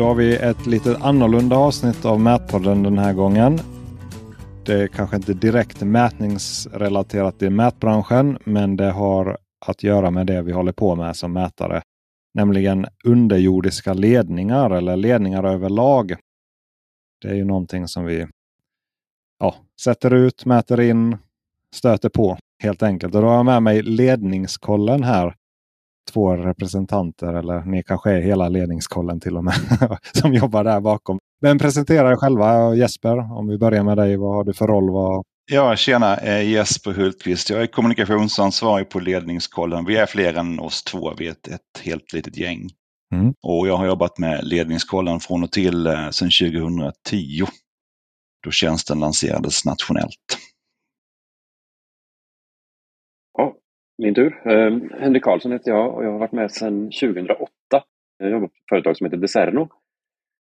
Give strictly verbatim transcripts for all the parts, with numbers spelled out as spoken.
Då har vi ett lite annorlunda avsnitt av Mätpodden den här gången. Det är kanske inte direkt mätningsrelaterat i mätbranschen, men det har att göra med det vi håller på med som mätare. Nämligen underjordiska ledningar eller ledningar överlag. Det är ju någonting som vi ja, sätter ut, mäter in, stöter på helt enkelt. Och då har jag med mig Ledningskollen här. Två representanter, eller ni kanske är hela Ledningskollen till och med, som jobbar där bakom. Men presentera er själva. Jesper, om vi börjar med dig, vad har du för roll? Vad... Ja, tjena, Jesper Hultqvist. Jag är kommunikationsansvarig på Ledningskollen. Vi är fler än oss två, vi är ett, ett helt litet gäng. Mm. Och jag har jobbat med Ledningskollen från och till eh, sedan tjugohundratio. Då tjänsten lanserades nationellt. Ja, min tur. Eh, Henrik Karlsson heter jag och jag har varit med sedan tjugohundraåtta. Jag jobbar på ett företag som heter Deserno.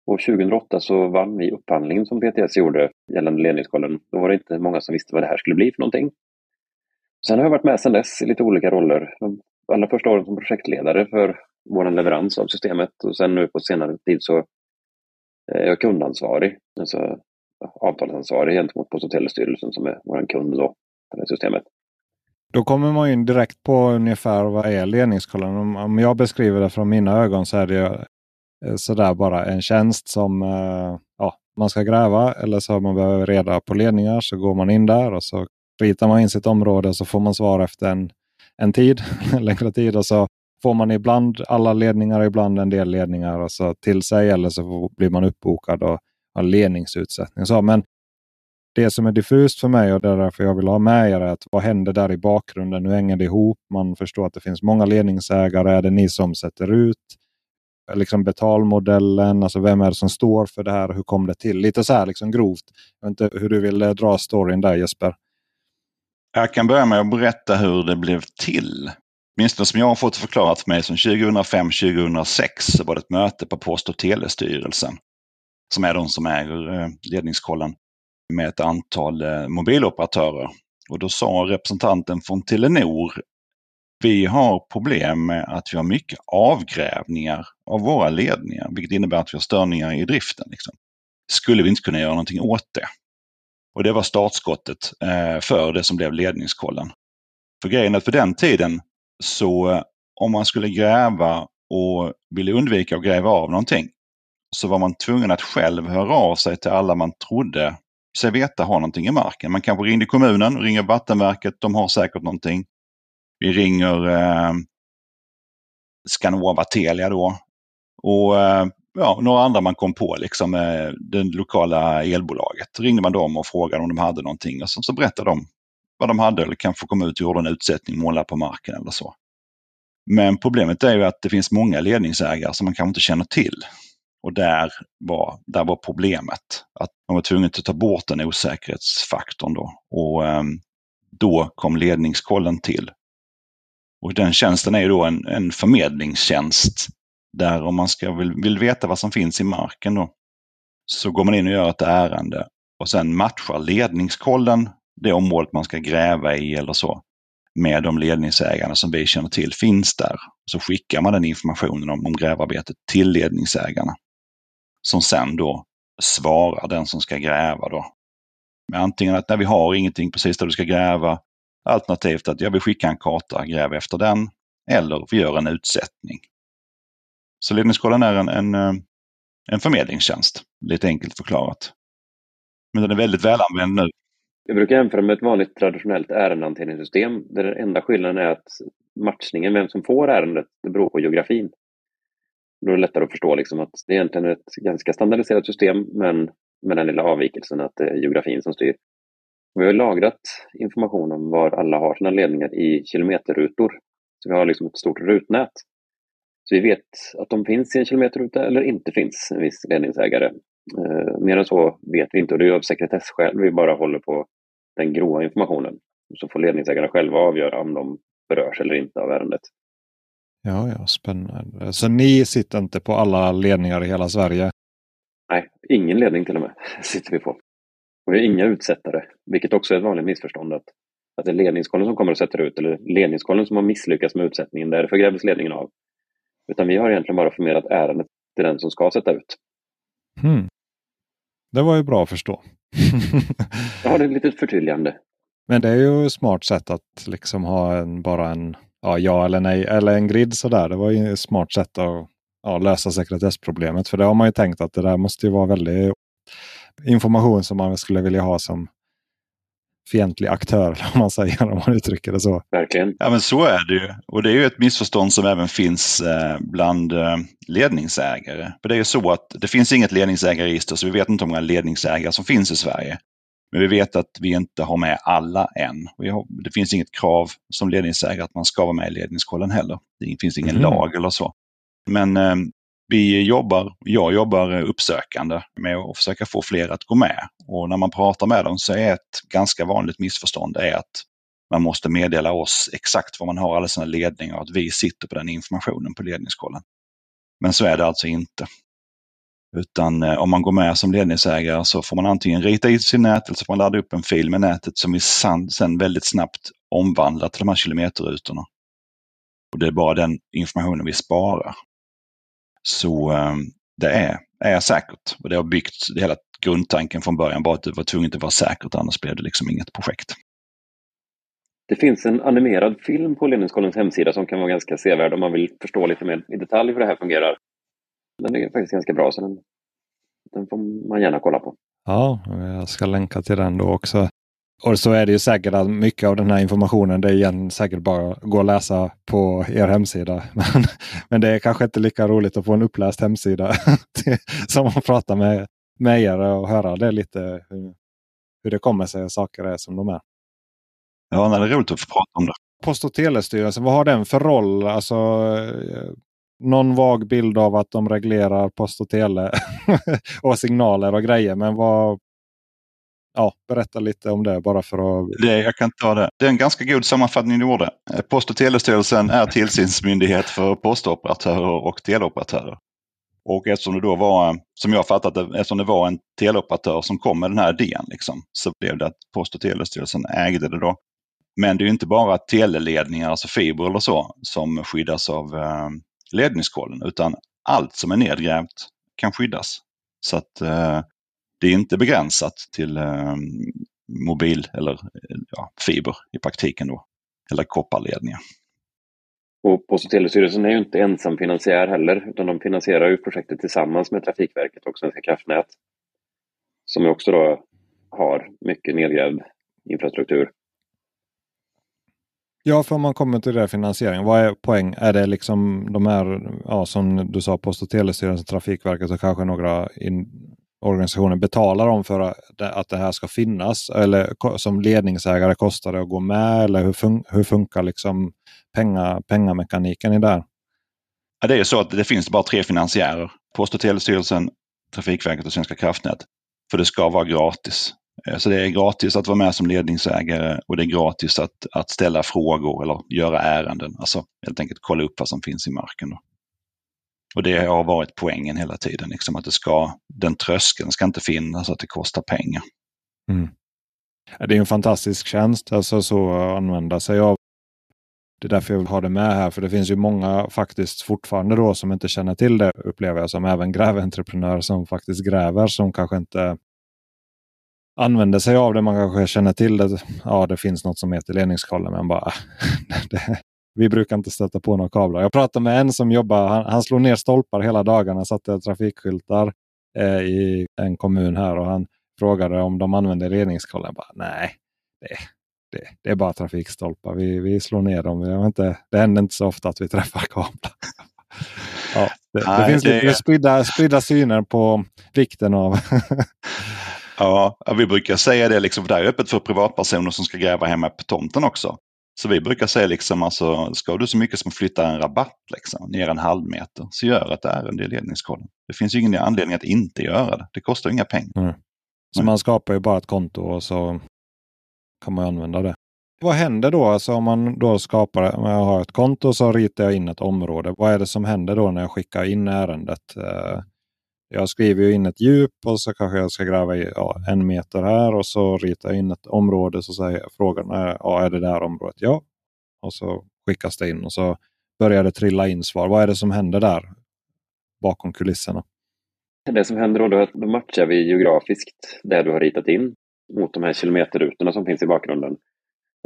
Och tjugohundraåtta så vann vi upphandlingen som P T S gjorde gällande Ledningskollen. Då var det inte många som visste vad det här skulle bli för någonting. Sen har jag varit med sedan dess i lite olika roller. De allra första åren som projektledare för vår leverans av systemet. Och sen nu på senare tid så är jag kundansvarig. Alltså avtalsansvarig gentemot Post- och telestyrelsen som är vår kund då för det här systemet. Då kommer man in direkt på ungefär vad är Ledningskollen. Om jag beskriver det från mina ögon så är det... sådär bara en tjänst som ja, man ska gräva eller så man behöver reda på ledningar, så går man in där och så ritar man in sitt område och så får man svar efter en, en tid, en längre tid, och så får man ibland alla ledningar, ibland en del ledningar och så till sig, eller så blir man uppbokad och har ledningsutsättning. Så, men det som är diffust för mig och det är därför jag vill ha med er är att vad händer där i bakgrunden, hur hänger det ihop, man förstår att det finns många ledningsägare, är det ni som sätter ut liksom betalmodellen, alltså vem är det som står för det här, hur kom det till, lite så här liksom grovt. Jag vet inte hur du vill dra storyn där, Jesper. Jag kan börja med att berätta hur det blev till. Minst det som jag har fått förklarat för mig, som tjugohundrafem till tjugohundrasex så var det ett möte på Post- och telestyrelsen, som är de som äger Ledningskollen, med ett antal mobiloperatörer. Och då sa representanten från Telenor: vi har problem med att vi har mycket avgrävningar av våra ledningar, vilket innebär att vi har störningar i driften. Liksom. Skulle vi inte kunna göra någonting åt det? Och det var startskottet eh, för det som blev Ledningskollen. För grejen är att för den tiden, så om man skulle gräva och ville undvika att gräva av någonting, så var man tvungen att själv höra av sig till alla man trodde sig veta har någonting i marken. Man kanske ringde kommunen, ringer Vattenverket, de har säkert någonting. Vi ringer eh, Skanova, Telia då. Och eh, ja, några andra man kom på, liksom eh, det lokala elbolaget. Ringde man dem och frågade om de hade någonting. Och så, så berättade de vad de hade, eller kanske kom ut och gjorde en utsättning, måla på marken eller så. Men problemet är ju att det finns många ledningsägare som man kanske inte känner till. Och där var, där var problemet. Att man var tvungen att ta bort den osäkerhetsfaktorn då. Och eh, då kom Ledningskollen till. Och den tjänsten är ju då en, en förmedlingstjänst där om man ska, vill, vill veta vad som finns i marken då, så går man in och gör ett ärende och sen matchar Ledningskollen det området man ska gräva i eller så med de ledningsägarna som vi känner till finns där. Så skickar man den informationen om, om grävarbetet till ledningsägarna som sen då svarar den som ska gräva då. Men antingen att när vi har ingenting precis där du ska gräva, alternativt att jag vill skicka en karta, gräva efter den, eller vi gör en utsättning. Så Ledningskollen är en, en, en förmedlingstjänst, lite enkelt förklarat. Men den är väldigt välanvänd nu. Jag brukar jämföra med ett vanligt traditionellt ärendehanteringssystem, där den enda skillnaden är att matchningen, vem som får ärendet, det beror på geografin. Då är det lättare att förstå liksom att det är egentligen ett ganska standardiserat system, men med den lilla avvikelsen att det är geografin som styr. Vi har lagrat information om var alla har sina ledningar i kilometerrutor. Så vi har liksom ett stort rutnät. Så vi vet att de finns i en kilometerruta eller inte finns en viss ledningsägare. Eh, mer än så vet vi inte, och det är av sekretesskäl. Vi bara håller på den grova informationen. Så får ledningsägarna själva avgöra om de berörs eller inte av ärendet. Ja, ja, spännande. Så ni sitter inte på alla ledningar i hela Sverige? Nej, ingen ledning till och med sitter vi på. Och det är inga utsättare, vilket också är ett vanligt missförstånd. Att, att det är Ledningskollen som kommer att sätta ut, eller Ledningskollen som har misslyckats med utsättningen, därför grävs ledningen av. Utan vi har egentligen bara förmedlat ärendet till den som ska sätta ut. Hmm. Det var ju bra att förstå. Ja, det är lite förtydligande. Men det är ju ett smart sätt att liksom ha en, bara en ja, ja eller nej eller en grid sådär. Det var ju ett smart sätt att ja, lösa sekretessproblemet. För det har man ju tänkt att det där måste ju vara väldigt information som man skulle vilja ha som fientlig aktör, om man säger, om man uttrycker det så. Verkligen. Ja, men så är det ju. Och det är ju ett missförstånd som även finns eh, bland eh, ledningsägare. För det är ju så att det finns inget ledningsägarregister, så vi vet inte hur många ledningsägare som finns i Sverige. Men vi vet att vi inte har med alla än. Vi har, det finns inget krav som ledningsägare att man ska vara med i Ledningskollen heller. Det finns ingen mm. lag eller så. Men eh, vi jobbar, jag jobbar uppsökande med att försöka få fler att gå med. Och när man pratar med dem så är ett ganska vanligt missförstånd är att man måste meddela oss exakt var man har alla sina ledningar och att vi sitter på den informationen på Ledningskollen. Men så är det alltså inte. Utan om man går med som ledningsägare så får man antingen rita i sin nät eller så får man ladda upp en fil med nätet som vi sen väldigt snabbt omvandlar till de här kilometerrutorna. Och det är bara den informationen vi sparar. Så det är, är säkert. Och det har byggt hela grundtanken från början. Bara att det var tvunget att vara säkert, annars blev det liksom inget projekt. Det finns en animerad film på Ledningskollens hemsida som kan vara ganska sevärd om man vill förstå lite mer i detalj hur det här fungerar. Den är faktiskt ganska bra, så den, den får man gärna kolla på. Ja, jag ska länka till den då också. Och så är det ju säkert att mycket av den här informationen, det är igen säkert bara att gå och läsa på er hemsida. Men, men det är kanske inte lika roligt att få en uppläst hemsida till, som man pratar med, med er och höra det lite hur, hur det kommer sig och saker är som de är. Ja, det är roligt att få prata om det. Post- och telestyrelsen, vad har den för roll? Alltså, någon vag bild av att de reglerar post och tele och signaler och grejer, men vad... Ja, berätta lite om det bara för att... Det, jag kan ta det. Det är en ganska god sammanfattning du gjorde. Post- och telestyrelsen är tillsynsmyndighet för postoperatörer och teleoperatörer. Och eftersom det då var, som jag fattat det, eftersom det var en teleoperatör som kom med den här idén liksom, så blev det att Post- och telestyrelsen ägde det då. Men det är ju inte bara teleledningar, alltså fiber eller så, som skyddas av eh, Ledningskollen, utan allt som är nedgrävt kan skyddas. Så att... Eh, Det är inte begränsat till eh, mobil eller ja, fiber i praktiken då. Eller kopparledningar. Och Post- och telestyrelsen är ju inte ensam finansiär heller. Utan de finansierar ju projektet tillsammans med Trafikverket och Svenska Kraftnät. Som också då har mycket nedgrävd infrastruktur. Ja, för man kommer till det här finansieringen. Vad är poäng? Är det liksom de här, ja, som du sa, Post- och telestyrelsen, Trafikverket och kanske några... In- organisationen betalar om för att det här ska finnas, eller som ledningsägare kostar det att gå med, eller hur, fun- hur funkar liksom penga, pengamekaniken i där? Ja, det är ju så att det finns bara tre finansiärer, Post- och telestyrelsen, Trafikverket och Svenska Kraftnät, för det ska vara gratis. Så det är gratis att vara med som ledningsägare och det är gratis att, att ställa frågor eller göra ärenden, alltså helt enkelt kolla upp vad som finns i marken då. Och det har varit poängen hela tiden. Liksom att det ska, den tröskeln ska inte finnas, att det kostar pengar. Mm. Det är en fantastisk tjänst alltså, så att använda sig av. Det är därför jag vill ha det med här. För det finns ju många faktiskt fortfarande då som inte känner till det, upplever jag. Som även gräventreprenörer som faktiskt gräver, som kanske inte använder sig av det. Man kanske känner till det. Ja, det finns något som heter Ledningskollen, men bara... det. Vi brukar inte stöta på några kablar. Jag pratade med en som jobbar, han, han slår ner stolpar hela dagarna, satte trafikskyltar eh, i en kommun här och han frågade om de använder Ledningskollen. Bara, nej, det, det, det är bara trafikstolpar. Vi, vi slår ner dem. Vi har inte, det händer inte så ofta att vi träffar kablar. Ja, det, nej, det finns det... lite spridda, spridda syner på vikten av... Ja, vi brukar säga det, liksom, för det är öppet för privatpersoner som ska gräva hemma på tomten också. Så vi brukar säga liksom, alltså, ska du så mycket som flytta en rabatt liksom, ner en halv meter, så gör ett ärende i Ledningskollen. Det finns ju ingen anledning att inte göra det. Det kostar inga pengar. Mm. Så mm. man skapar ju bara ett konto och så kan man använda det. Vad händer då? Alltså, om man då skapar, om jag har ett konto så ritar jag in ett område. Vad är det som händer då när jag skickar in ärendet? Jag skriver ju in ett djup och så kanske jag ska gräva i, ja, en meter här och så ritar jag in ett område, så säger jag, frågan är, ja, är det där området? Ja. Och så skickas det in och så börjar det trilla in svar. Vad är det som händer där? bakom kulisserna. Det som händer då är att då matchar vi geografiskt där du har ritat in mot de här kilometerrutorna som finns i bakgrunden.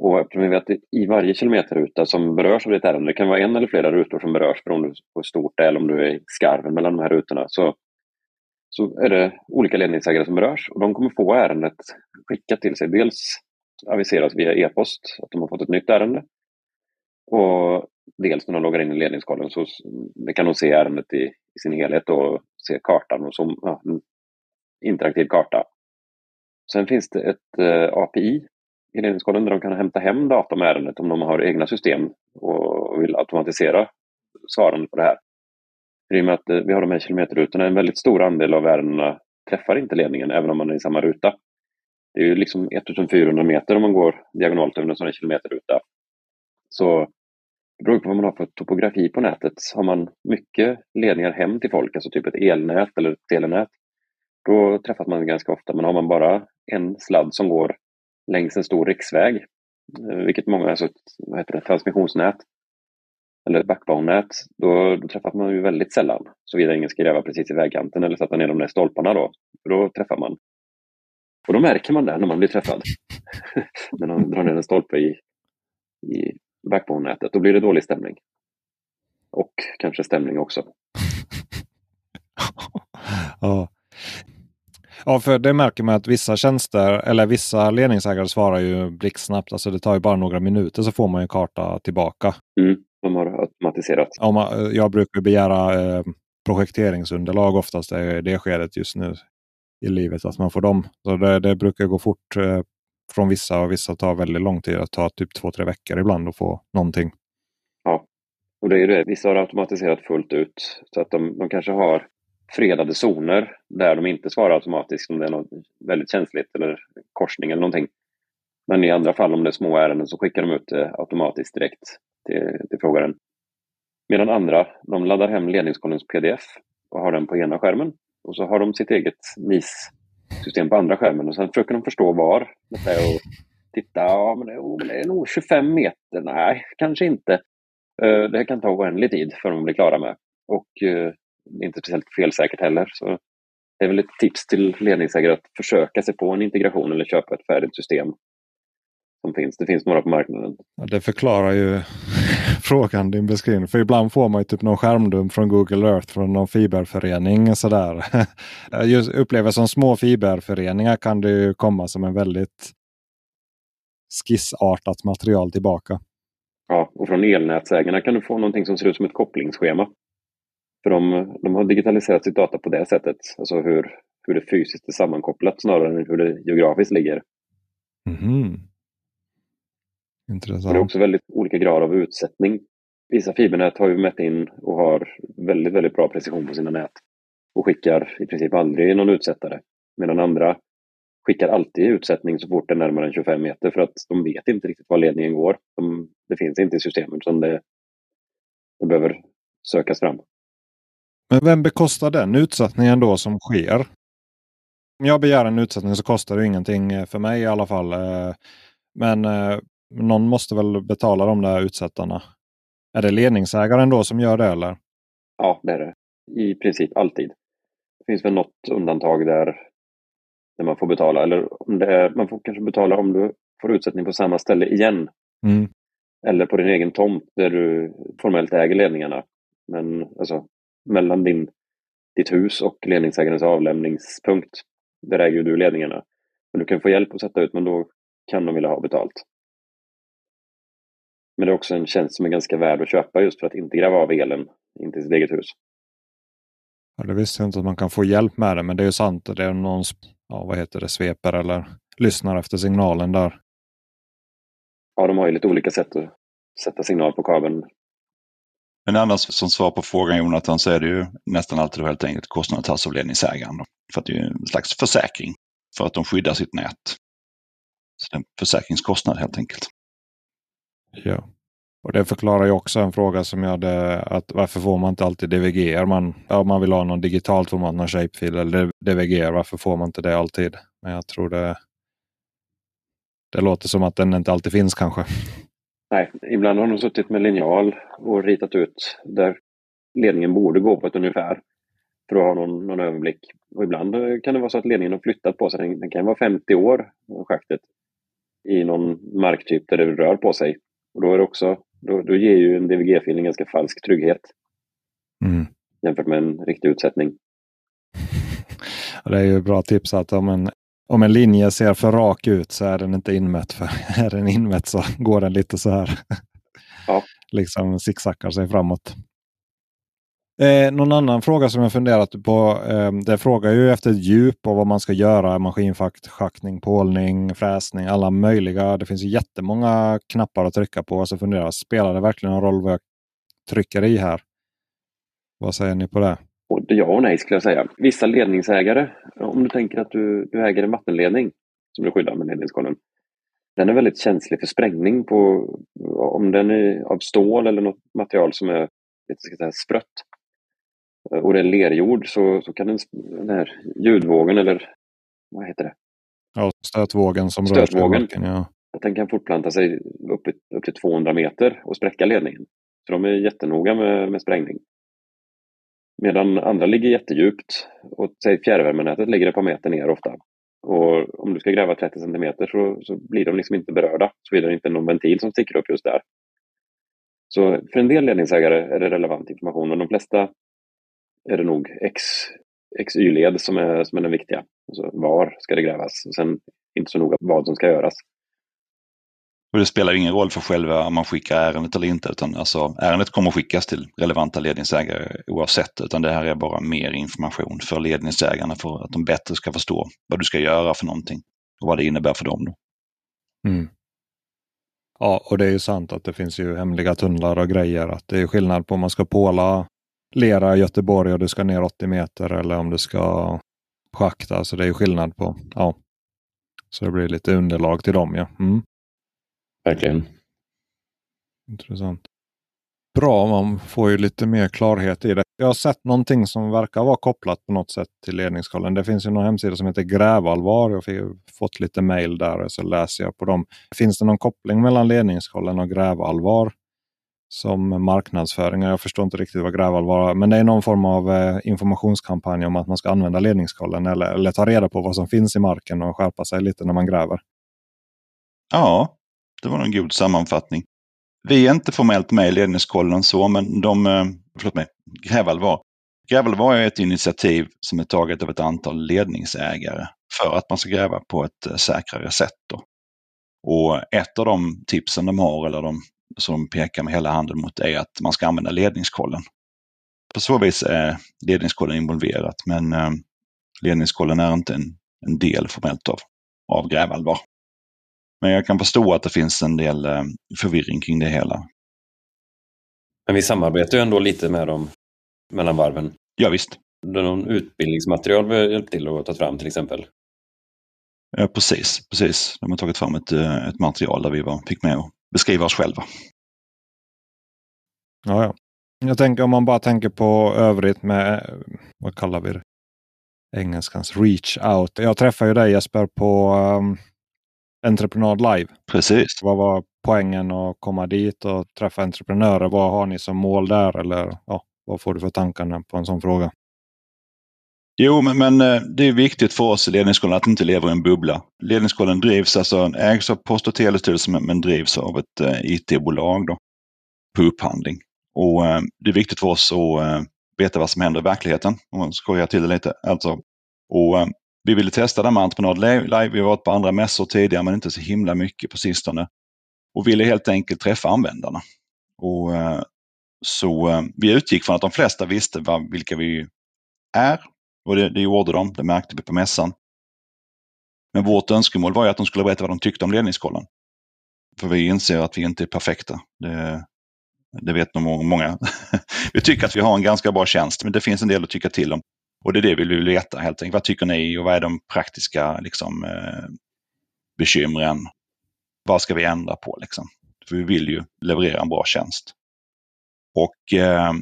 Och eftersom vi vet att i varje kilometerruta som berörs av ditt ärende, det kan vara en eller flera rutor som berörs beroende på hur stort det är eller om du är i skarven mellan de här rutorna, så, så är det olika ledningsägare som berörs och de kommer få ärendet skickat till sig. Dels aviseras via e-post att de har fått ett nytt ärende och dels när de loggar in i Ledningskollen så det kan de se ärendet i, i sin helhet och se kartan och som ja, en interaktiv karta. Sen finns det ett eh, A P I i Ledningskollen där de kan hämta hem data om ärendet om de har egna system och vill automatisera svaren på det här. För i och med att vi har de här kilometerrutorna, en väldigt stor andel av ärendena träffar inte ledningen även om man är i samma ruta. Det är ju liksom fjorton hundra meter om man går diagonalt över en sån här kilometerruta. Så det beror på vad man har för topografi på nätet. Har man mycket ledningar hem till folk, alltså typ ett elnät eller ett telenät, då träffas man ganska ofta. Men har man bara en sladd som går längs en stor riksväg, vilket många, alltså ett, vad heter det, transmissionsnät eller backbone-nät, då, då träffar man ju väldigt sällan. Såvida ingen ska gräva precis i vägkanten eller sätta ner de där stolparna då. Då träffar man. Och då märker man det när man blir träffad. När man drar ner en stolpe i, i backbone-nätet, då blir det dålig stämning. Och kanske stämning också. Ja. Ja, för det märker man att vissa tjänster eller vissa ledningsägare svarar ju blixtsnabbt. Alltså det tar ju bara några minuter så får man ju karta tillbaka. Mm, de har automatiserat. Ja, man, jag brukar begära eh, projekteringsunderlag oftast i det skedet just nu i livet att man får dem. Så det, det brukar gå fort eh, från vissa och vissa tar väldigt lång tid. Att ta typ två, tre veckor ibland att få någonting. Ja, och det är ju det. Vissa har automatiserat fullt ut så att de, de kanske har fredade zoner där de inte svarar automatiskt om det är något väldigt känsligt eller korsning eller någonting. Men i andra fall om det är små ärenden så skickar de ut det automatiskt direkt till, till frågaren. Medan andra, de laddar hem Ledningskollens pdf och har den på ena skärmen och så har de sitt eget M I S-system på andra skärmen och sen försöker de förstå var det är och titta, ja men det är, oh, det är nog tjugofem meter, nej kanske inte. Det här kan ta oändlig tid för de blir klara med. Och inte speciellt felsäkert heller. Så det är väl ett tips till ledningsägare att försöka sig på en integration eller köpa ett färdigt system som finns. Det finns några på marknaden. Ja, det förklarar ju frågan din beskrivning. För ibland får man ju typ någon skärmdump från Google Earth från någon fiberförening. Sådär. Just upplever som små fiberföreningar kan det ju komma som en väldigt skissartat material tillbaka. Ja, och från elnätsägarna kan du få någonting som ser ut som ett kopplingsschema. För de, de har digitaliserat sitt data på det sättet. Alltså hur, hur det fysiskt är sammankopplat snarare än hur det geografiskt ligger. Mm. Intressant. Och det är också väldigt olika grader av utsättning. Vissa fibernät har ju mätt in och har väldigt, väldigt bra precision på sina nät. Och skickar i princip aldrig någon utsättare. Medan andra skickar alltid utsättning så fort det är närmare än tjugofem meter. För att de vet inte riktigt var ledningen går. De, det finns inte i systemet som det, det behöver sökas fram. Men vem bekostar den utsättningen då som sker? Om jag begär en utsättning så kostar det ingenting för mig i alla fall. Men någon måste väl betala de där utsättarna. Är det ledningsägaren då som gör det eller? Ja, det är det. I princip alltid. Det finns väl något undantag där, där man får betala. Eller om det är, man får kanske betala om du får utsättning på samma ställe igen. Mm. Eller på din egen tomt där du formellt äger ledningarna. Men alltså mellan din, ditt hus och ledningsägarens avlämningspunkt. Där äger du ledningarna. Men du kan få hjälp att sätta ut, men då kan de vilja ha betalt. Men det är också en tjänst som är ganska värd att köpa just för att inte gräva av elen in till sitt eget hus. Ja, det visste jag inte att man kan få hjälp med det, men det är ju sant att det är någon, ja, vad heter det, sveper eller lyssnar efter signalen där. Ja, de har ju lite olika sätt att sätta signal på kabeln. Men annars som svar på frågan Jonathan så är det ju nästan alltid helt enkelt kostnader tas av ledningsägaren. För att det är en slags försäkring för att de skyddar sitt nät. Så det är en försäkringskostnad helt enkelt. Ja, och det förklarar ju också en fråga som jag hade att varför får man inte alltid D V G? Man, ja, man vill ha någon digitalt format, någon shapefil eller D V G, varför får man inte det alltid? Men jag tror det, det låter som att den inte alltid finns kanske. Nej, ibland har de suttit med linjal och ritat ut där ledningen borde gå på ett ungefär. för att ha någon, någon överblick. Och ibland kan det vara så att ledningen har flyttat på sig. Den, den kan vara femtio år, schaktet, i någon marktyp där det rör på sig. Och då är det också, då, då ger ju en D V G-filning ganska falsk trygghet. Mm. Jämfört med en riktig utsättning. Det är ju bra tips att om en, om en linje ser för rak ut så är den inte inmätt. För är den inmätt så går den lite så här. Ja. Liksom zigzackar sig framåt. Eh, någon annan fråga som jag funderat på. Eh, det frågar ju efter djup och vad man ska göra. Maskinfakt, schaktning, pålning, fräsning. Alla möjliga. Det finns jättemånga knappar att trycka på. Så funderar, spelar det verkligen någon roll vad jag trycker i här? Vad säger ni på det? Ja och nej skulle jag säga. Vissa ledningsägare, om du tänker att du, du äger en vattenledning som du skyddar med ledningskollen. Den är väldigt känslig för sprängning på, om den är av stål eller något material som är lite sprött. Och det är lerjord så, så kan den, den här ljudvågen eller vad heter det? Ja, stötvågen som stötvågen, rör sig. Ja. Att den kan fortplanta sig upp, upp till tvåhundra meter och spräcka ledningen. Så de är jättenoga med, med sprängning. Medan andra ligger jättedjupt och säg fjärrvärmenätet ligger ett par meter ner ofta. Och om du ska gräva trettio centimeter så, så blir de liksom inte berörda. Så blir det inte någon ventil som sticker upp just där. Så för en del ledningsägare är det relevant information. Men de flesta är det nog X, X Y-led som är, som är den viktiga. Alltså var ska det grävas? Och sen inte så noga vad som ska göras. Och det spelar ju ingen roll för själva om man skickar ärendet eller inte, utan alltså, ärendet kommer skickas till relevanta ledningsägare oavsett, utan det här är bara mer information för ledningsägarna för att de bättre ska förstå vad du ska göra för någonting och vad det innebär för dem. Då. Mm. Ja, och det är ju sant att det finns ju hemliga tunnlar och grejer, att det är skillnad på om man ska påla lera i Göteborg och du ska ner åttio meter eller om du ska schakta, så det är ju skillnad på, ja, så det blir lite underlag till dem, ja. Mm. Verkligen. Intressant. Bra, man får ju lite mer klarhet i det. Jag har sett någonting som verkar vara kopplat på något sätt till ledningskollen. Det finns ju någon hemsida som heter Grävalvar. Jag har fått lite mejl där och så läser jag på dem. Finns det någon koppling mellan ledningskollen och Grävalvar som marknadsföring? Jag förstår inte riktigt vad Grävalvar är. Men det är någon form av informationskampanj om att man ska använda ledningskollen eller, eller ta reda på vad som finns i marken och skärpa sig lite när man gräver. Ja. Det var en god sammanfattning. Vi är inte formellt med i ledningskollen så, men de, förlåt mig, Grävalvar. Grävalvar är ett initiativ som är taget av ett antal ledningsägare för att man ska gräva på ett säkrare sätt. Då. Och ett av de tipsen de har, eller de som de pekar med hela handen mot, är att man ska använda ledningskollen. På så vis är ledningskollen involverat, men ledningskollen är inte en, en del formellt av, av Grävalvar. Men jag kan förstå att det finns en del förvirring kring det hela. Men vi samarbetar ju ändå lite med dem mellan varven. Ja visst. Det är någon utbildningsmaterial vi har hjälpt till att ta fram till exempel. Ja, precis, precis. De har tagit fram ett, ett material där vi var, fick med och beskriva oss själva. Ja, ja. Jag tänker om man bara tänker på övrigt med, vad kallar vi det? Engelskans reach out. Jag träffar ju dig Jesper på... Um... Entrepreneur Live. Precis. Vad var poängen att komma dit och träffa entreprenörer? Vad har ni som mål där? Eller ja, vad får du för tankarna på en sån fråga? Jo, men, men det är viktigt för oss i ledningskollen att inte leva i en bubbla. Ledningskollen drivs, alltså ägs av Post- och telestyrelsen, men drivs av ett uh, I T-bolag då, på upphandling. Och uh, det är viktigt för oss att uh, veta vad som händer i verkligheten. Om man skojar till det lite. Alltså, och... Uh, Vi ville testa det med Entreprenör Live. Vi har varit på andra mässor tidigare men inte så himla mycket på sistone. Och ville helt enkelt träffa användarna. Och, så vi utgick från att de flesta visste vad, vilka vi är. Och det, det gjorde de. Det märkte vi på mässan. Men vårt önskemål var ju att de skulle berätta vad de tyckte om ledningskollen. För vi inser att vi inte är perfekta. Det, det vet nog många. Vi tycker att vi har en ganska bra tjänst. Men det finns en del att tycka till om. Och det är det vi vill leta helt enkelt. Vad tycker ni och vad är de praktiska liksom, eh, bekymren? Vad ska vi ändra på? Liksom? För vi vill ju leverera en bra tjänst. Och eh,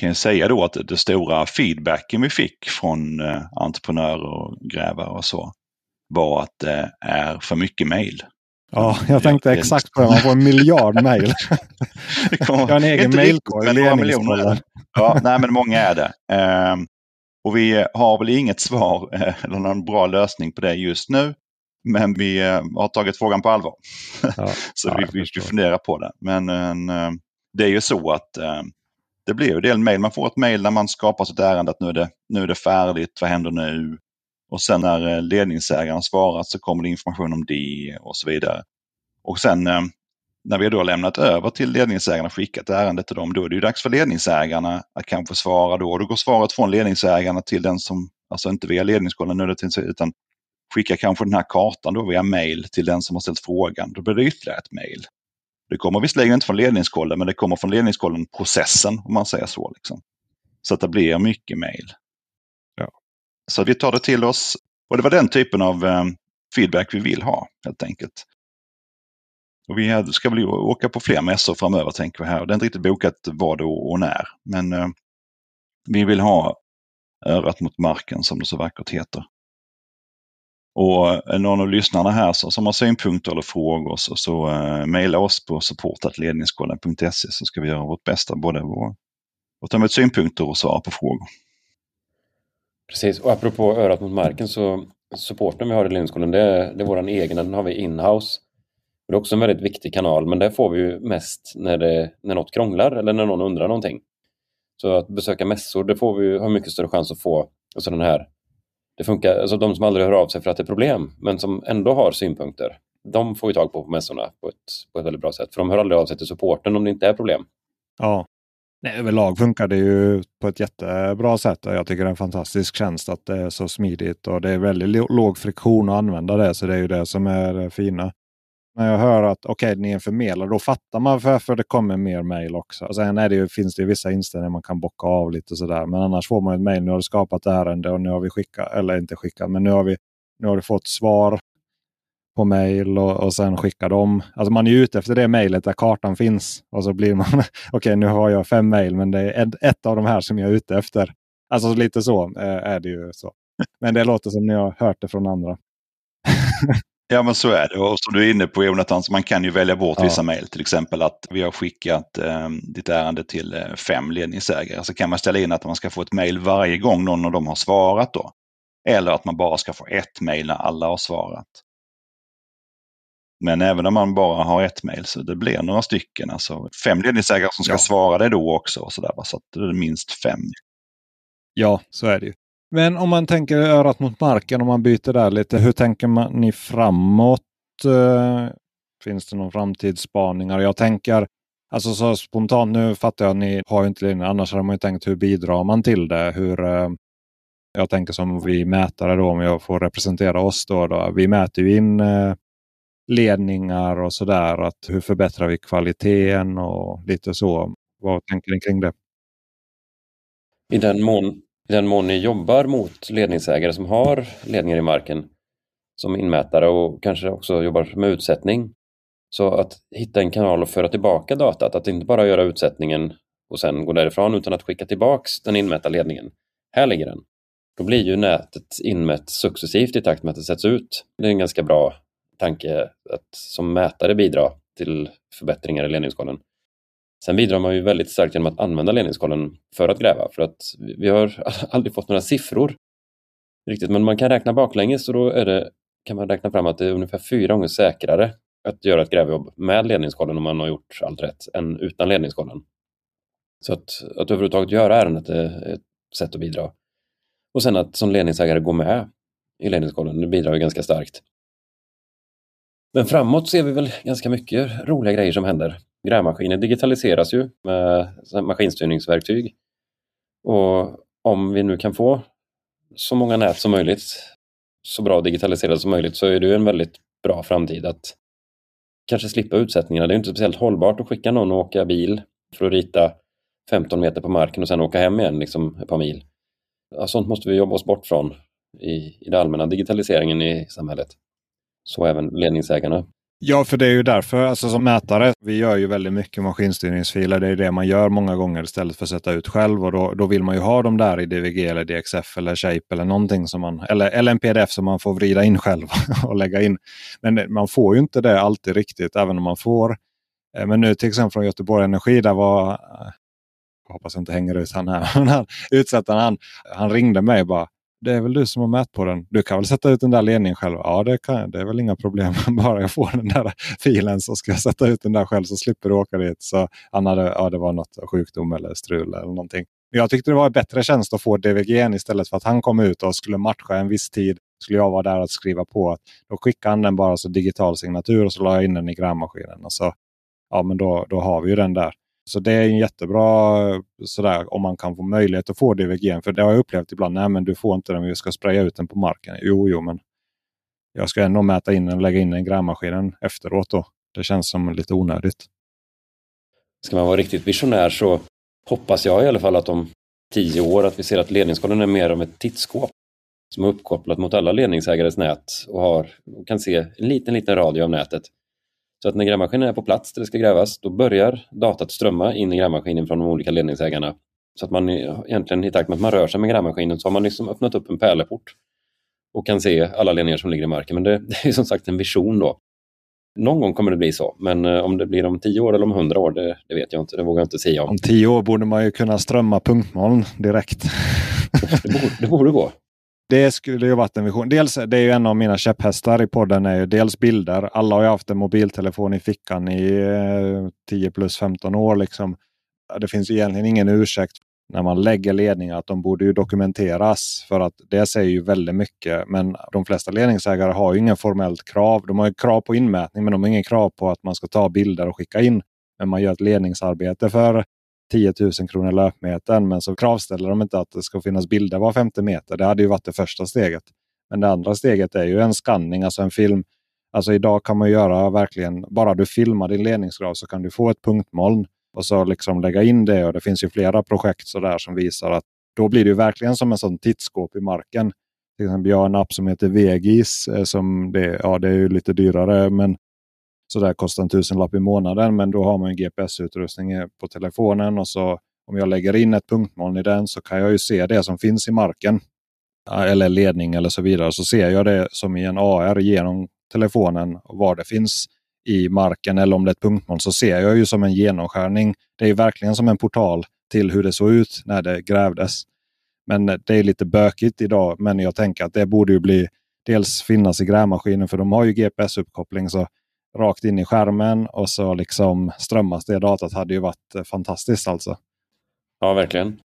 kan jag säga då att det stora feedbacken vi fick från eh, entreprenörer och grävare och så var att det eh, är för mycket mejl. Ja, jag tänkte exakt på det. Man får en miljard mejl. Jag har en egen mejlkorg. Ja, nej, men många är det. Eh, Och vi har väl inget svar eller någon bra lösning på det just nu. Men vi har tagit frågan på allvar. Ja, så ja, vi, vi funderar på det. Men det är ju så att det blir ju en del mejl. Man får ett mejl när man skapar sitt ärende att nu är, det, nu är det färdigt, vad händer nu? Och sen när ledningsägaren svarat så kommer det information om det och så vidare. Och sen när vi då lämnat över till ledningsägarna och skickat ärendet till dem, då är det ju dags för ledningsägarna att kanske svara då. Och då går svaret från ledningsägarna till den som, alltså inte via ledningskollen nu, utan skicka kanske den här kartan då via mejl till den som har ställt frågan. Då blir det ytterligare ett mejl. Det kommer visserligen inte från ledningskollen, men det kommer från ledningskollen-processen, om man säger så. Liksom. Så att det blir mycket mejl. Ja. Så vi tar det till oss. Och det var den typen av eh, feedback vi vill ha, helt enkelt. Och vi ska väl åka på fler mässor framöver, tänker vi här. Det är inte riktigt bokat vad och när. Men eh, vi vill ha örat mot marken, som det så vackert heter. Och någon av lyssnarna här så, som har synpunkter eller frågor så, så uh, mejla oss på support at ledningskollen punkt se, så ska vi göra vårt bästa både vår, och ta emot synpunkter och svara på frågor. Precis, och apropå örat mot marken så supporten vi har i Ledningskollen, det, det är vår egen, den har vi inhouse. Det är också en väldigt viktig kanal, men där får vi ju mest när, det, när något krånglar eller när någon undrar någonting. Så att besöka mässor, det får vi har mycket större chans att få alltså den här. Det funkar, alltså de som aldrig hör av sig för att det är problem, men som ändå har synpunkter, de får vi tag på på mässorna på ett, på ett väldigt bra sätt. För de hör aldrig av sig till supporten om det inte är problem. Ja, nej, överlag funkar det ju på ett jättebra sätt. Jag tycker det är en fantastisk tjänst att det är så smidigt och det är väldigt låg friktion att använda det. Så det är ju det som är det fina. När jag hör att okej, okay, ni är en förmedlare, då fattar man varför det kommer mer mejl också. Sen är det ju, finns det ju vissa inställningar man kan bocka av lite och sådär. Men annars får man ett mejl, nu har du skapat ärende och nu har vi skickat, eller inte skickat, men nu har vi nu har du fått svar på mejl och, och sen skickar de. Alltså man är ju ute efter det mejlet där kartan finns och så blir man, okej okay, nu har jag fem mejl men det är ett av de här som jag är ute efter. Alltså lite så är det ju så. Men det låter som ni har hört det från andra. Ja, men så är det. Och som du är inne på, Jonathan, så man kan ju välja bort ja. vissa mejl. Till exempel att vi har skickat eh, ditt ärende till eh, fem ledningsägare. Så kan man ställa in att man ska få ett mejl varje gång någon av dem har svarat då. Eller att man bara ska få ett mejl när alla har svarat. Men även om man bara har ett mejl så det blir några stycken. Alltså fem ledningsägare som ska ja. svara det då också. Och så där, så att det är minst fem. Ja, så är det ju. Men om man tänker örat mot marken, om man byter där lite, hur tänker man, ni framåt? Finns det någon framtidsspaningar? Jag tänker, alltså så spontant, nu fattar jag att ni har ju inte det, annars har man ju tänkt hur bidrar man till det? Hur, jag tänker som vi mätare då, om jag får representera oss då, då vi mäter ju in ledningar och sådär, att hur förbättrar vi kvaliteten och lite så. Vad tänker ni kring det? I den mån... I den mån ni jobbar mot ledningsägare som har ledningar i marken som inmätare och kanske också jobbar med utsättning. Så att hitta en kanal och föra tillbaka datat. Att inte bara göra utsättningen och sen gå därifrån utan att skicka tillbaka den inmätta ledningen. Här ligger den. Då blir ju nätet inmätt successivt i takt med att det sätts ut. Det är en ganska bra tanke att som mätare bidra till förbättringar i ledningskollen. Sen bidrar man ju väldigt starkt genom att använda ledningskollen för att gräva. För att vi har aldrig fått några siffror riktigt. Men man kan räkna baklänges och då är det, kan man räkna fram att det är ungefär fyra gånger säkrare att göra ett grävjobb med ledningskollen om man har gjort allt rätt än utan ledningskollen. Så att, att överhuvudtaget göra ärendet är ett sätt att bidra. Och sen att som ledningsägare gå med i ledningskollen, det bidrar ju ganska starkt. Men framåt ser vi väl ganska mycket roliga grejer som händer. Grävmaskiner digitaliseras ju med maskinstyrningsverktyg. Och om vi nu kan få så många nät som möjligt, så bra digitaliserade som möjligt, så är det ju en väldigt bra framtid att kanske slippa utsättningarna. Det är ju inte speciellt hållbart att skicka någon och åka bil för att rita femton meter på marken och sen åka hem igen liksom ett par mil. Ja, sånt måste vi jobba oss bort från i, i den allmänna digitaliseringen i samhället. Så även ledningsägarna. Ja, för det är ju därför, alltså som mätare, vi gör ju väldigt mycket maskinstyrningsfiler, det är det man gör många gånger istället för att sätta ut själv och då, då vill man ju ha dem där i D V G eller D X F eller Shape eller någonting som man, eller, eller en P D F som man får vrida in själv och lägga in. Men man får ju inte det alltid riktigt, även om man får. Men nu till exempel från Göteborg Energi, där var Jag hoppas jag inte hänger ut han här. Men han, utsättaren, han, han ringde mig och bara, det är väl du som har mätt på den. Du kan väl sätta ut den där ledningen själv? Ja, det kan jag. Det är väl inga problem. Bara jag får den där filen så ska jag sätta ut den där själv så slipper du åka dit. Så han hade, ja, det var något sjukdom eller strul eller någonting. Men jag tyckte det var en bättre tjänst att få D V G istället för att han kom ut och skulle matcha en viss tid. Skulle jag vara där att skriva på. Då skickade han den bara så digital signatur och så la jag in den i grävmaskinen. Och så, ja, men då, då har vi ju den där. Så det är en jättebra sådär, om man kan få möjlighet att få D V G. För det har jag upplevt ibland. Nej, men du får inte den. Vi ska spraya ut den på marken. Jo, jo, men jag ska ändå mäta in den och lägga in den i grävmaskinen efteråt då. Det känns som lite onödigt. Ska man vara riktigt visionär så hoppas jag i alla fall att om tio år att vi ser att ledningskollen är mer om ett tittskåp som är uppkopplat mot alla ledningsägares nät och, har, och kan se en liten, liten radio av nätet. Så att när grävmaskinen är på plats där det ska grävas, då börjar datat strömma in i grävmaskinen från de olika ledningsägarna. Så att man egentligen i takt med att man rör sig med grävmaskinen så har man liksom öppnat upp en pärleport och kan se alla ledningar som ligger i marken. Men det, det är som sagt en vision då. Någon gång kommer det bli så, men om det blir om tio år eller om hundra år, det, det vet jag inte. Det vågar jag inte säga om. Om tio år borde man ju kunna strömma punktmoln direkt. det, borde, det borde gå. Det skulle ju varit en vision. Dels, det är ju en av mina käpphästar i podden är ju dels bilder. Alla har ju haft en mobiltelefon i fickan i tio plus femton år liksom. Det finns egentligen ingen ursäkt när man lägger ledningar att de borde ju dokumenteras för att det säger ju väldigt mycket. Men de flesta ledningsägare har ju ingen formellt krav. De har ju krav på inmätning men de har ingen krav på att man ska ta bilder och skicka in. Men man gör ett ledningsarbete för tio tusen kronor löpmetern, men så kravställer de inte att det ska finnas bilder var femtio meter. Det hade ju varit det första steget. Men det andra steget är ju en skanning, alltså en film. Alltså idag kan man göra verkligen, bara du filmar din ledningsgrav så kan du få ett punktmoln och så liksom lägga in det. Och det finns ju flera projekt så där som visar att då blir det ju verkligen som en sån tittskåp i marken. Till exempel jag har en app som heter Vegis som det, ja, det är ju lite dyrare men så där kostar en tusenlapp i månaden, men då har man en G P S-utrustning på telefonen och så om jag lägger in ett punktmoln i den så kan jag ju se det som finns i marken eller ledning eller så vidare. Så ser jag det som i en A R genom telefonen var det finns i marken eller om det är ett punktmoln så ser jag ju som en genomskärning. Det är ju verkligen som en portal till hur det såg ut när det grävdes. Men det är lite bökigt idag, men jag tänker att det borde ju bli dels finnas i grävmaskinen för de har ju G P S-uppkoppling så rakt in i skärmen och så liksom strömmas det datat hade ju varit fantastiskt alltså. Ja, verkligen.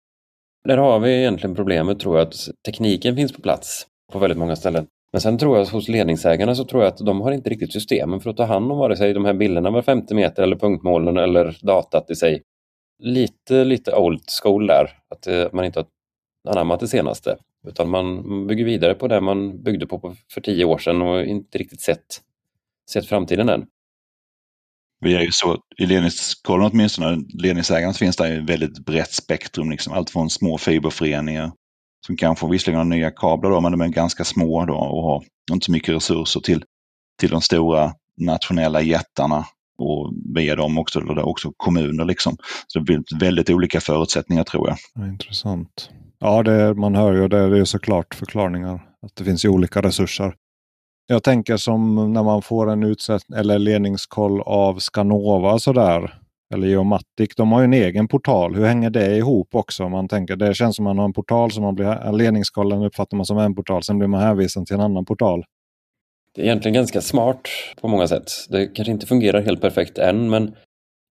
Där har vi egentligen problemet tror jag att tekniken finns på plats på väldigt många ställen. Men sen tror jag hos ledningsägarna så tror jag att de har inte riktigt systemen för att ta hand om vare sig de här bilderna var femtio meter eller punktmålen eller datat i sig. Lite, lite old school där. Att man inte har anammat det senaste. Utan man bygger vidare på det man byggde på för tio år sedan och inte riktigt sett sett framtiden än. Vi är ju så, i ledningskollen åtminstone, ledningsägarna finns där ett väldigt brett spektrum, liksom allt från små fiberföreningar som kanske visserligen har nya kablar då, men de är ganska små då och har inte så mycket resurser till, till de stora nationella jättarna och via dem också, eller också kommuner liksom. Så det blir väldigt olika förutsättningar tror jag. Intressant. Ja, det är, man hör ju det är såklart förklaringar att det finns ju olika resurser. Jag tänker som när man får en utsätt- eller ledningskoll av Skanova så där eller Geomatic, de har ju en egen portal. Hur hänger det ihop också? Man tänker det känns som man har en portal som man blir ledningskollen uppfattar man som en portal, sen blir man hänvisad till en annan portal. Det är egentligen ganska smart på många sätt. Det kanske inte fungerar helt perfekt än, men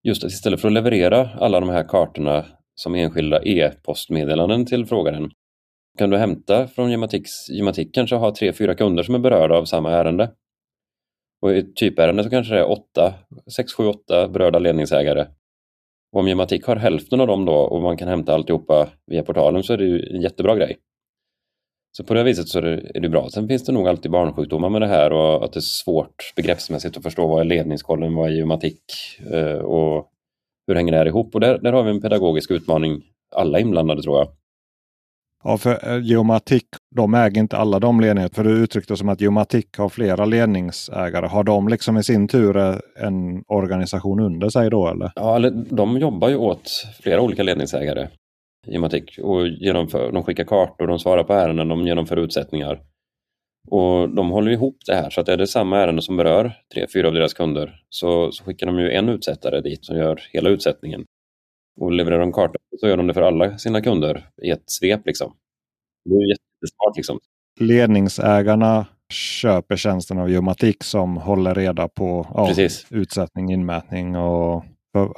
just att istället för att leverera alla de här kartorna som enskilda e-postmeddelanden till frågaren kan du hämta från Geomatic kanske ha tre, fyra kunder som är berörda av samma ärende. Och i typärende så kanske det är åtta, sex, sju, åtta berörda ledningsägare. Och om Geomatic har hälften av dem då och man kan hämta alltihopa via portalen så är det ju en jättebra grej. Så på det viset så är det, är det bra. Sen finns det nog alltid barnsjukdomar med det här och att det är svårt begreppsmässigt att förstå vad är ledningskollen, vad är Geomatic och hur hänger det här ihop. Och där, där har vi en pedagogisk utmaning alla inblandade tror jag. Ja, för Geomatic, de äger inte alla de ledningarna. För du uttryckte som att Geomatic har flera ledningsägare. Har de liksom i sin tur en organisation under sig då? Eller? Ja, eller de jobbar ju åt flera olika ledningsägare, Geomatic. Och genomför, de skickar kartor, de svarar på ärenden, de genomför utsättningar. Och de håller ihop det här. Så att är det samma ärende som berör tre, fyra av deras kunder så, så skickar de ju en utsättare dit som gör hela utsättningen. och levererar de kartor så gör de det för alla sina kunder i ett svep. Liksom. Det är jättesmart. Liksom. Ledningsägarna köper tjänsten av Geomatic som håller reda på ja, utsättning, inmätning och...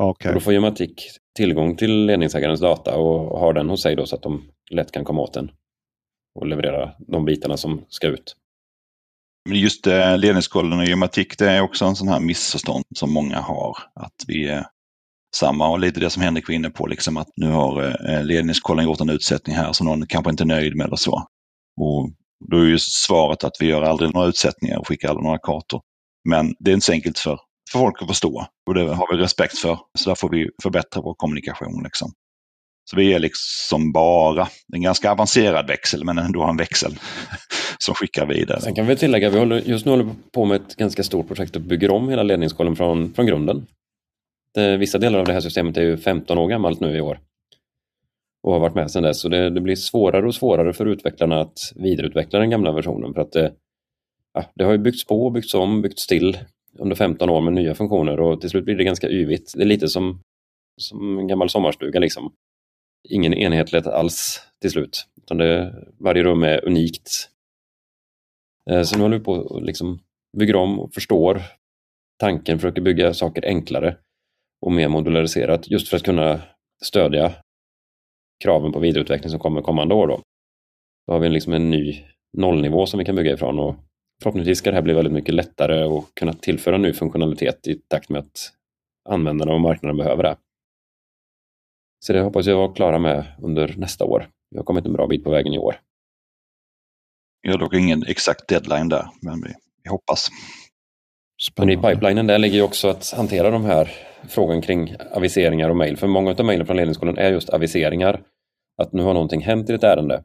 Okay. Och då får Geomatic tillgång till ledningsägarens data och har den hos sig då så att de lätt kan komma åt den och leverera de bitarna som ska ut. Men just ledningskollen och Geomatic, det är också en sån här missförstånd som många har. Att vi är samma och lite det som Henrik var inne på, liksom att nu har ledningskollen gjort en utsättning här som någon kanske inte är nöjd med eller så. Och då är ju svaret att vi gör aldrig några utsättningar och skickar aldrig några kartor. Men det är inte så enkelt för för folk att förstå. Och det har vi respekt för. Så där får vi förbättra vår kommunikation. Liksom. Så vi är liksom bara en ganska avancerad växel, men ändå en växel som skickar vidare. Sen kan vi tillägga, vi håller, just nu håller vi på med ett ganska stort projekt och bygger om hela ledningskollen från, från grunden. Det, vissa delar av det här systemet är ju femton år gammalt nu i år. Och har varit med sedan dess. Så det, det blir svårare och svårare för utvecklarna att vidareutveckla den gamla versionen. För att det, ja, det har ju byggts på, byggts om, byggts till under femton år med nya funktioner och till slut blir det ganska yvigt. Det är lite som, som en gammal sommarstuga liksom. Ingen enhetlighet alls till slut. Utan det, varje rum är unikt. Så nu håller vi på och liksom bygger om och förstår tanken, försöker bygga saker enklare och mer modulariserat just för att kunna stödja kraven på vidareutveckling som kommer kommande år då. Då har vi liksom en ny nollnivå som vi kan bygga ifrån och förhoppningsvis ska det här bli väldigt mycket lättare och kunna tillföra ny funktionalitet i takt med att användarna och marknaden behöver det. Så det hoppas jag vara klara med under nästa år. Vi har kommit en bra bit på vägen i år. Jag har dock ingen exakt deadline där, men vi hoppas. Spännande. Men i pipelinen där ligger ju också att hantera de här frågan kring aviseringar och mejl. För många av mejlen från ledningskollen är just aviseringar. Att nu har någonting hänt i ett ärende.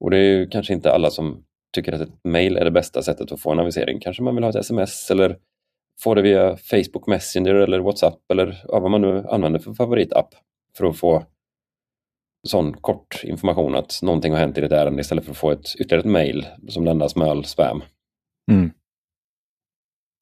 Och det är ju kanske inte alla som tycker att ett mejl är det bästa sättet att få en avisering. Kanske man vill ha ett sms eller få det via Facebook Messenger eller WhatsApp eller vad man nu använder för favoritapp för att få sån kort information att någonting har hänt i det ärende istället för att få ett ytterligare ett mejl som lämnas med all spam. Mm.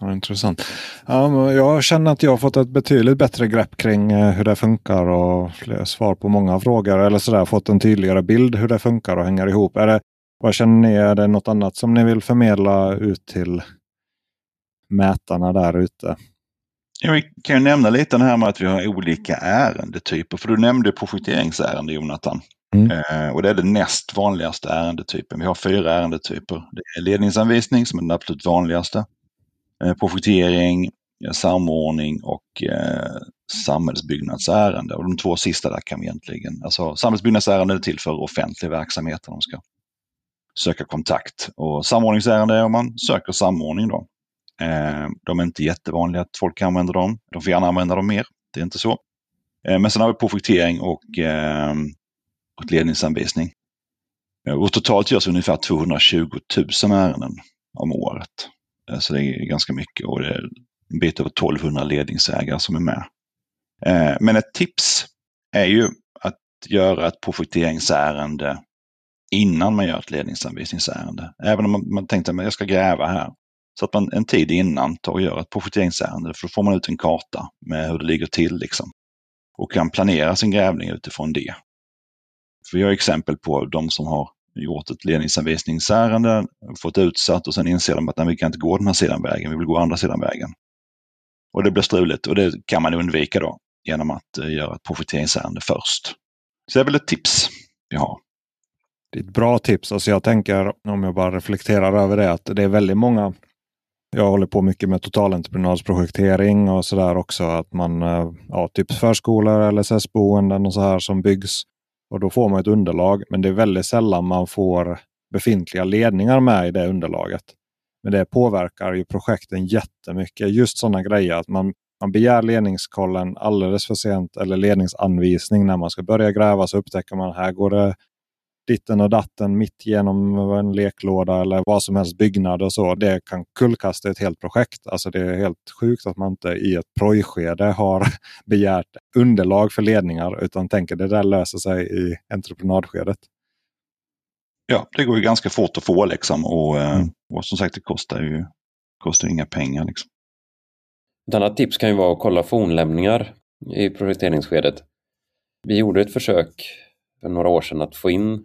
Ja, intressant. Ja, jag känner att jag har fått ett betydligt bättre grepp kring hur det funkar och svar på många frågor eller sådär, fått en tydligare bild hur det funkar och hänger ihop. Är det Vad känner ni? Är det något annat som ni vill förmedla ut till mätarna där ute? Ja, vi kan ju nämna lite här med att vi har olika ärendetyper. För du nämnde projekteringsärende, Jonathan. Mm. Eh, och det är den näst vanligaste ärendetypen. Vi har fyra ärendetyper. Det är ledningsanvisning som är den absolut vanligaste. Eh, projektering, samordning och eh, samhällsbyggnadsärende. Och de två sista där kan vi egentligen... Alltså samhällsbyggnadsärende är till för offentlig verksamhet där de ska söka kontakt. Och samordningsärende är om man söker samordning då. Eh, de är inte jättevanliga att folk använder dem. De får gärna använda dem mer. Det är inte så. Eh, men sen har vi projektering och, eh, och ledningsanvisning. Eh, och totalt görs ungefär tvåhundratjugo tusen ärenden om året. Eh, så det är ganska mycket. Och det är en bit över tolvhundra ledningsägare som är med. Eh, men ett tips är ju att göra ett projekteringsärende innan man gör ett ledningsanvisningsärende. Även om man, man tänkte att jag ska gräva här. Så att man en tid innan tar och gör ett projekteringsärende. För då får man ut en karta med hur det ligger till. Liksom. Och kan planera sin grävning utifrån det. För jag har exempel på de som har gjort ett ledningsanvisningsärende. Fått utsatt och sen inser de att nej, vi kan inte gå den här sidan vägen. Vi vill gå andra sidan vägen. Och det blir struligt. Och det kan man undvika då. Genom att göra ett projekteringsärende först. Så det är väl ett tips vi har. Det är ett bra tips. Alltså jag tänker, om jag bara reflekterar över det, att det är väldigt många, jag håller på mycket med totalentreprenadsprojektering och sådär också, att man, ja, typ förskolor eller L S S-boenden och så här som byggs, och då får man ett underlag, men det är väldigt sällan man får befintliga ledningar med i det underlaget. Men det påverkar ju projekten jättemycket, just sådana grejer att man, man begär ledningskollen alldeles för sent, eller ledningsanvisning när man ska börja gräva, så upptäcker man här går det ditten och datten mitt genom en leklåda eller vad som helst byggnad och så. Det kan kullkasta ett helt projekt. Alltså det är helt sjukt att man inte i ett projskede har begärt underlag för ledningar utan tänker det där löser sig i entreprenadskedet. Ja, det går ju ganska fort att få liksom och, mm. och som sagt det kostar ju kostar inga pengar liksom. Ett annat tips kan ju vara att kolla fornlämningar i projekteringsskedet. Vi gjorde ett försök för några år sedan att få in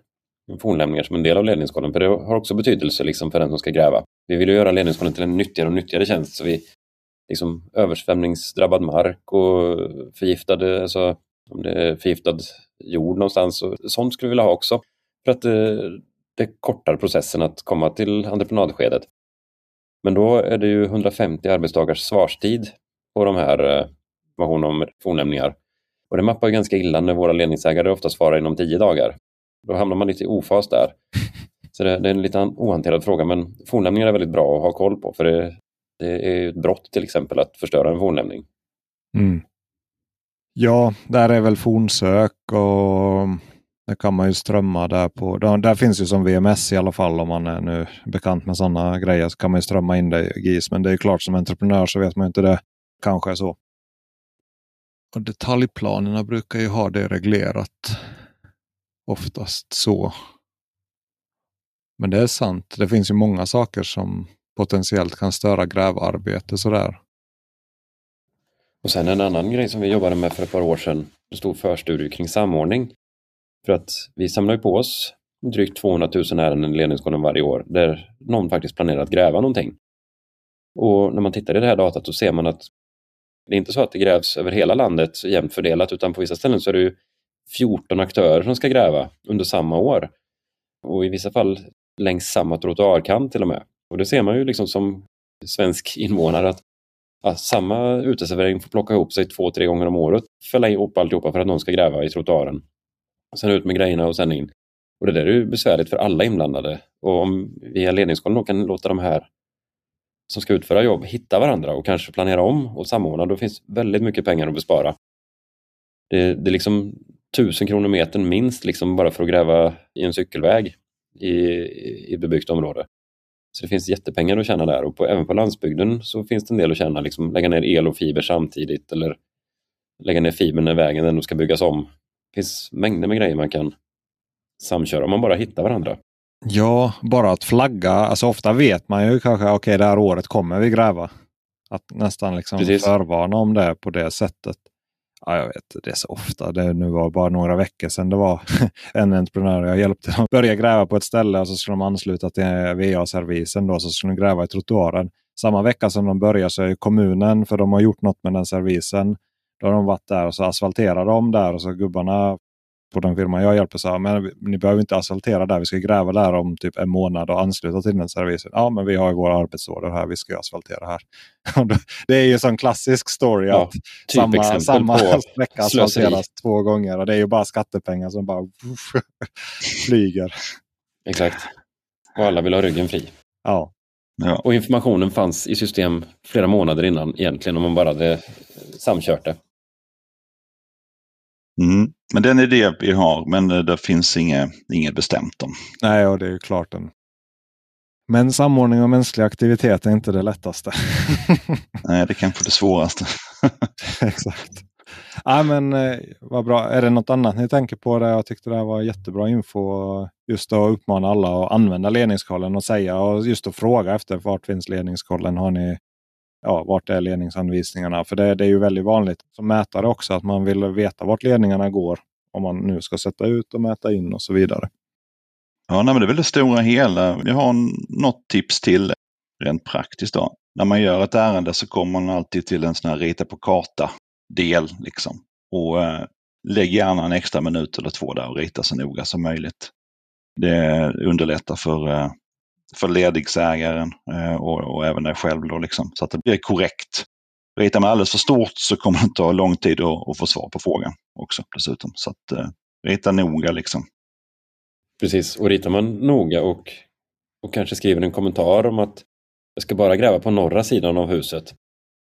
fornlämningar som en del av ledningskollen, för det har också betydelse liksom för den som ska gräva. Vi ville göra ledningskollen till en nyttigare och nyttigare tjänst, så vi liksom översvämningsdrabbad mark och förgiftade, alltså om det är förgiftad jord någonstans, och sånt skulle vi vilja ha också, för att det, det kortar processen att komma till entreprenadskedet. Men då är det ju hundrafemtio arbetsdagars svarstid på de här information om fornlämningar. Och det mappar ju ganska illa när våra ledningsägare ofta svarar inom tio dagar. Då hamnar man lite i ofas där. Så det, det är en lite ohanterad fråga, men fornlämningar är väldigt bra att ha koll på, för det, det är ju ett brott till exempel att förstöra en fornlämning. Mm. Ja, där är väl fornsök och det kan man ju strömma där på. Där, där finns ju som V M S i alla fall, om man är nu bekant med sådana grejer, så kan man ju strömma in det i G I S. Men det är ju klart, som entreprenör så vet man inte det. Kanske så. Och detaljplanerna brukar ju ha det reglerat oftast så. Men det är sant. Det finns ju många saker som potentiellt kan störa grävarbete sådär. Och sen en annan grej som vi jobbade med för ett par år sedan. Det stod förstudie kring samordning. För att vi samlar ju på oss drygt tvåhundratusen ärenden i ledningskollen varje år, där någon faktiskt planerar att gräva någonting. Och när man tittar i det här datat så ser man att det är inte så att det grävs över hela landet jämnt fördelat, utan på vissa ställen så är det ju fjorton aktörer som ska gräva under samma år. Och i vissa fall längs samma trottoarkant till och med. Och det ser man ju liksom som svensk invånare, att ja, samma uteservering får plocka ihop sig två, tre gånger om året, fälla ihop alltihopa för att någon ska gräva i trottoaren. Sen ut med grejerna och sen in. Och det där är ju besvärligt för alla inblandade. Och om via ledningskollen kan låta de här som ska utföra jobb hitta varandra och kanske planera om och samordna, då finns väldigt mycket pengar att bespara. Det, det är liksom tusen kronor metern minst liksom bara för att gräva i en cykelväg i, i bebyggt område. Så det finns jättepengar att tjäna där, och på, även på landsbygden så finns det en del att tjäna, liksom lägga ner el och fiber samtidigt, eller lägga ner fiber när vägen ändå ska byggas om. Det finns mängder med grejer man kan samköra om man bara hittar varandra. Ja, bara att flagga. Alltså ofta vet man ju kanske, okej okay, det här året kommer vi gräva. Att nästan liksom precis förvarna om det på det sättet. Ja, jag vet, det är så ofta. Det nu var bara några veckor sedan det var en entreprenör jag hjälpte dem börja gräva på ett ställe, och så skulle de ansluta till V A-servisen då, så skulle de gräva i trottoaren. Samma vecka som de börjar så är kommunen, för de har gjort något med den servisen, då har de varit där och så asfalterar de där, och så gubbarna på den firman jag hjälper så här, men ni behöver inte asfaltera där, vi ska gräva där om typ en månad och ansluta till den servisen. Ja, men vi har ju våra arbetsorder här, vi ska asfaltera här. Det är ju sån klassisk story, ja, att typ samma, samma sträcka asfalteras två gånger, och det är ju bara skattepengar som bara uff, flyger. Exakt. Och alla vill ha ryggen fri. Ja. Ja. Och informationen fanns i system flera månader innan egentligen, om man bara hade samkört det. Mm. Men den är det vi har, men det finns inget, inget bestämt om. Nej, och det är ju klart. Den. Men samordning och mänsklig aktivitet är inte det lättaste. Nej, det är kanske det svåraste. Exakt. Ja, men vad bra. Är det något annat ni tänker på? Det? Jag tyckte det här var jättebra info. Just att uppmana alla att använda ledningskollen och säga, och just att fråga efter vart finns ledningskollen. Har ni... Ja, vart är ledningsanvisningarna? För det, det är ju väldigt vanligt som mätare också att man vill veta vart ledningarna går, om man nu ska sätta ut och mäta in och så vidare. Ja, nej, men det är väl det stora hela. Vi har något tips till rent praktiskt då. När man gör ett ärende så kommer man alltid till en sån här rita på karta-del liksom. Och eh, lägg gärna en extra minut eller två där och rita så noga som möjligt. Det underlättar för... Eh, för ledningsägaren och, och även dig själv då liksom, så att det blir korrekt. Ritar man alldeles för stort så kommer det ta lång tid att, att få svar på frågan också dessutom, så att uh, rita noga liksom. Precis, och ritar man noga och, och kanske skriver en kommentar om att jag ska bara gräva på norra sidan av huset,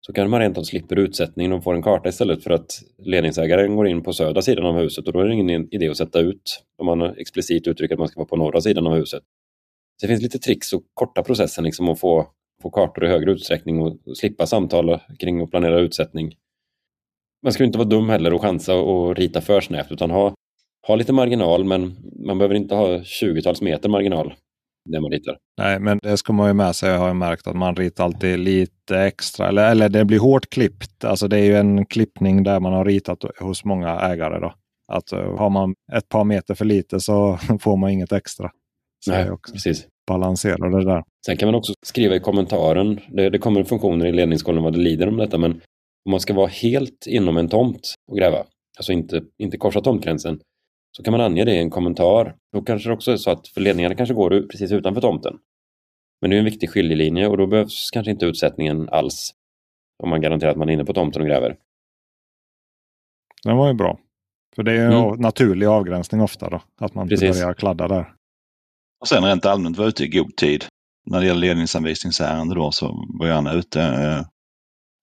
så kan man rent av slippa utsättningen och få en karta istället för att ledningsägaren går in på södra sidan av huset, och då är det ingen idé att sätta ut om man explicit uttrycker att man ska vara på norra sidan av huset. Så det finns lite tricks att korta processen liksom, och få, få kartor i högre utsträckning och, och slippa samtala kring och planera utsättning. Man ska ju inte vara dum heller och chansa och, och rita för snävt, utan ha, ha lite marginal, men man behöver inte ha tjugotals meter marginal när man ritar. Nej, men det ska man ju med sig. Jag har ju märkt att man ritar alltid lite extra, eller, eller det blir hårt klippt. Alltså det är ju en klippning där man har ritat hos många ägare då. Att har man ett par meter för lite så får man inget extra. Så nej, jag precis. Balanserar det där. Sen kan man också skriva i kommentaren. Det, det kommer funktioner i Ledningskollen vad det lider om detta. Men om man ska vara helt inom en tomt och gräva. Alltså inte, inte korsa tomtgränsen. Så kan man ange det i en kommentar. Då kanske det också är så att ledningarna kanske går precis utanför tomten. Men det är en viktig skiljelinje och då behövs kanske inte utsättningen alls. Om man garanterar att man är inne på tomten och gräver. Det var ju bra. För det är en mm. naturlig avgränsning ofta då. Att man precis. Börjar kladda där. Och sen rent allmänt var ute i god tid. När det gäller ledningsanvisningsärende då så var gärna ute eh,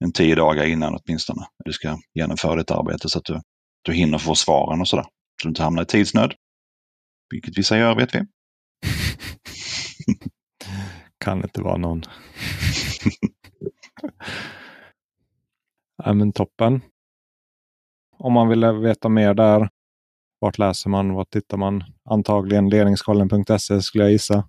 en tio dagar innan åtminstone. Du ska genomföra ditt arbete så att du, du hinner få svaren och sådär. Så du inte hamnar i tidsnöd. Vilket vissa gör vet vi. Kan inte vara någon. Ja, men toppen. Om man vill veta mer där, vart läser man, vart tittar man? Antagligen ledningskollen punkt se skulle jag gissa.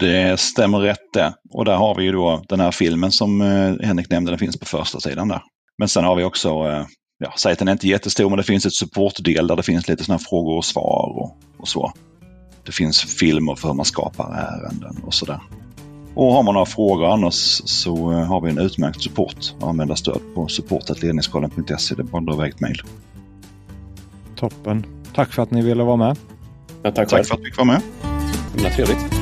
Det stämmer rätt det. Och där har vi ju då den här filmen som Henrik nämnde, den finns på första sidan där. Men sen har vi också, ja, sajten är inte jättestor men det finns ett supportdel där det finns lite sådana frågor och svar och, och så. Det finns filmer för hur man skapar ärenden och sådär. Och har man några frågor annars så har vi en utmärkt support. Använda stöd på support at ledningskollen punkt se. Det är bara att dra iväg ett mejl. Toppen. Tack för att ni ville vara med. Ja, tack, tack för att vi fick vara med. Det var trevligt.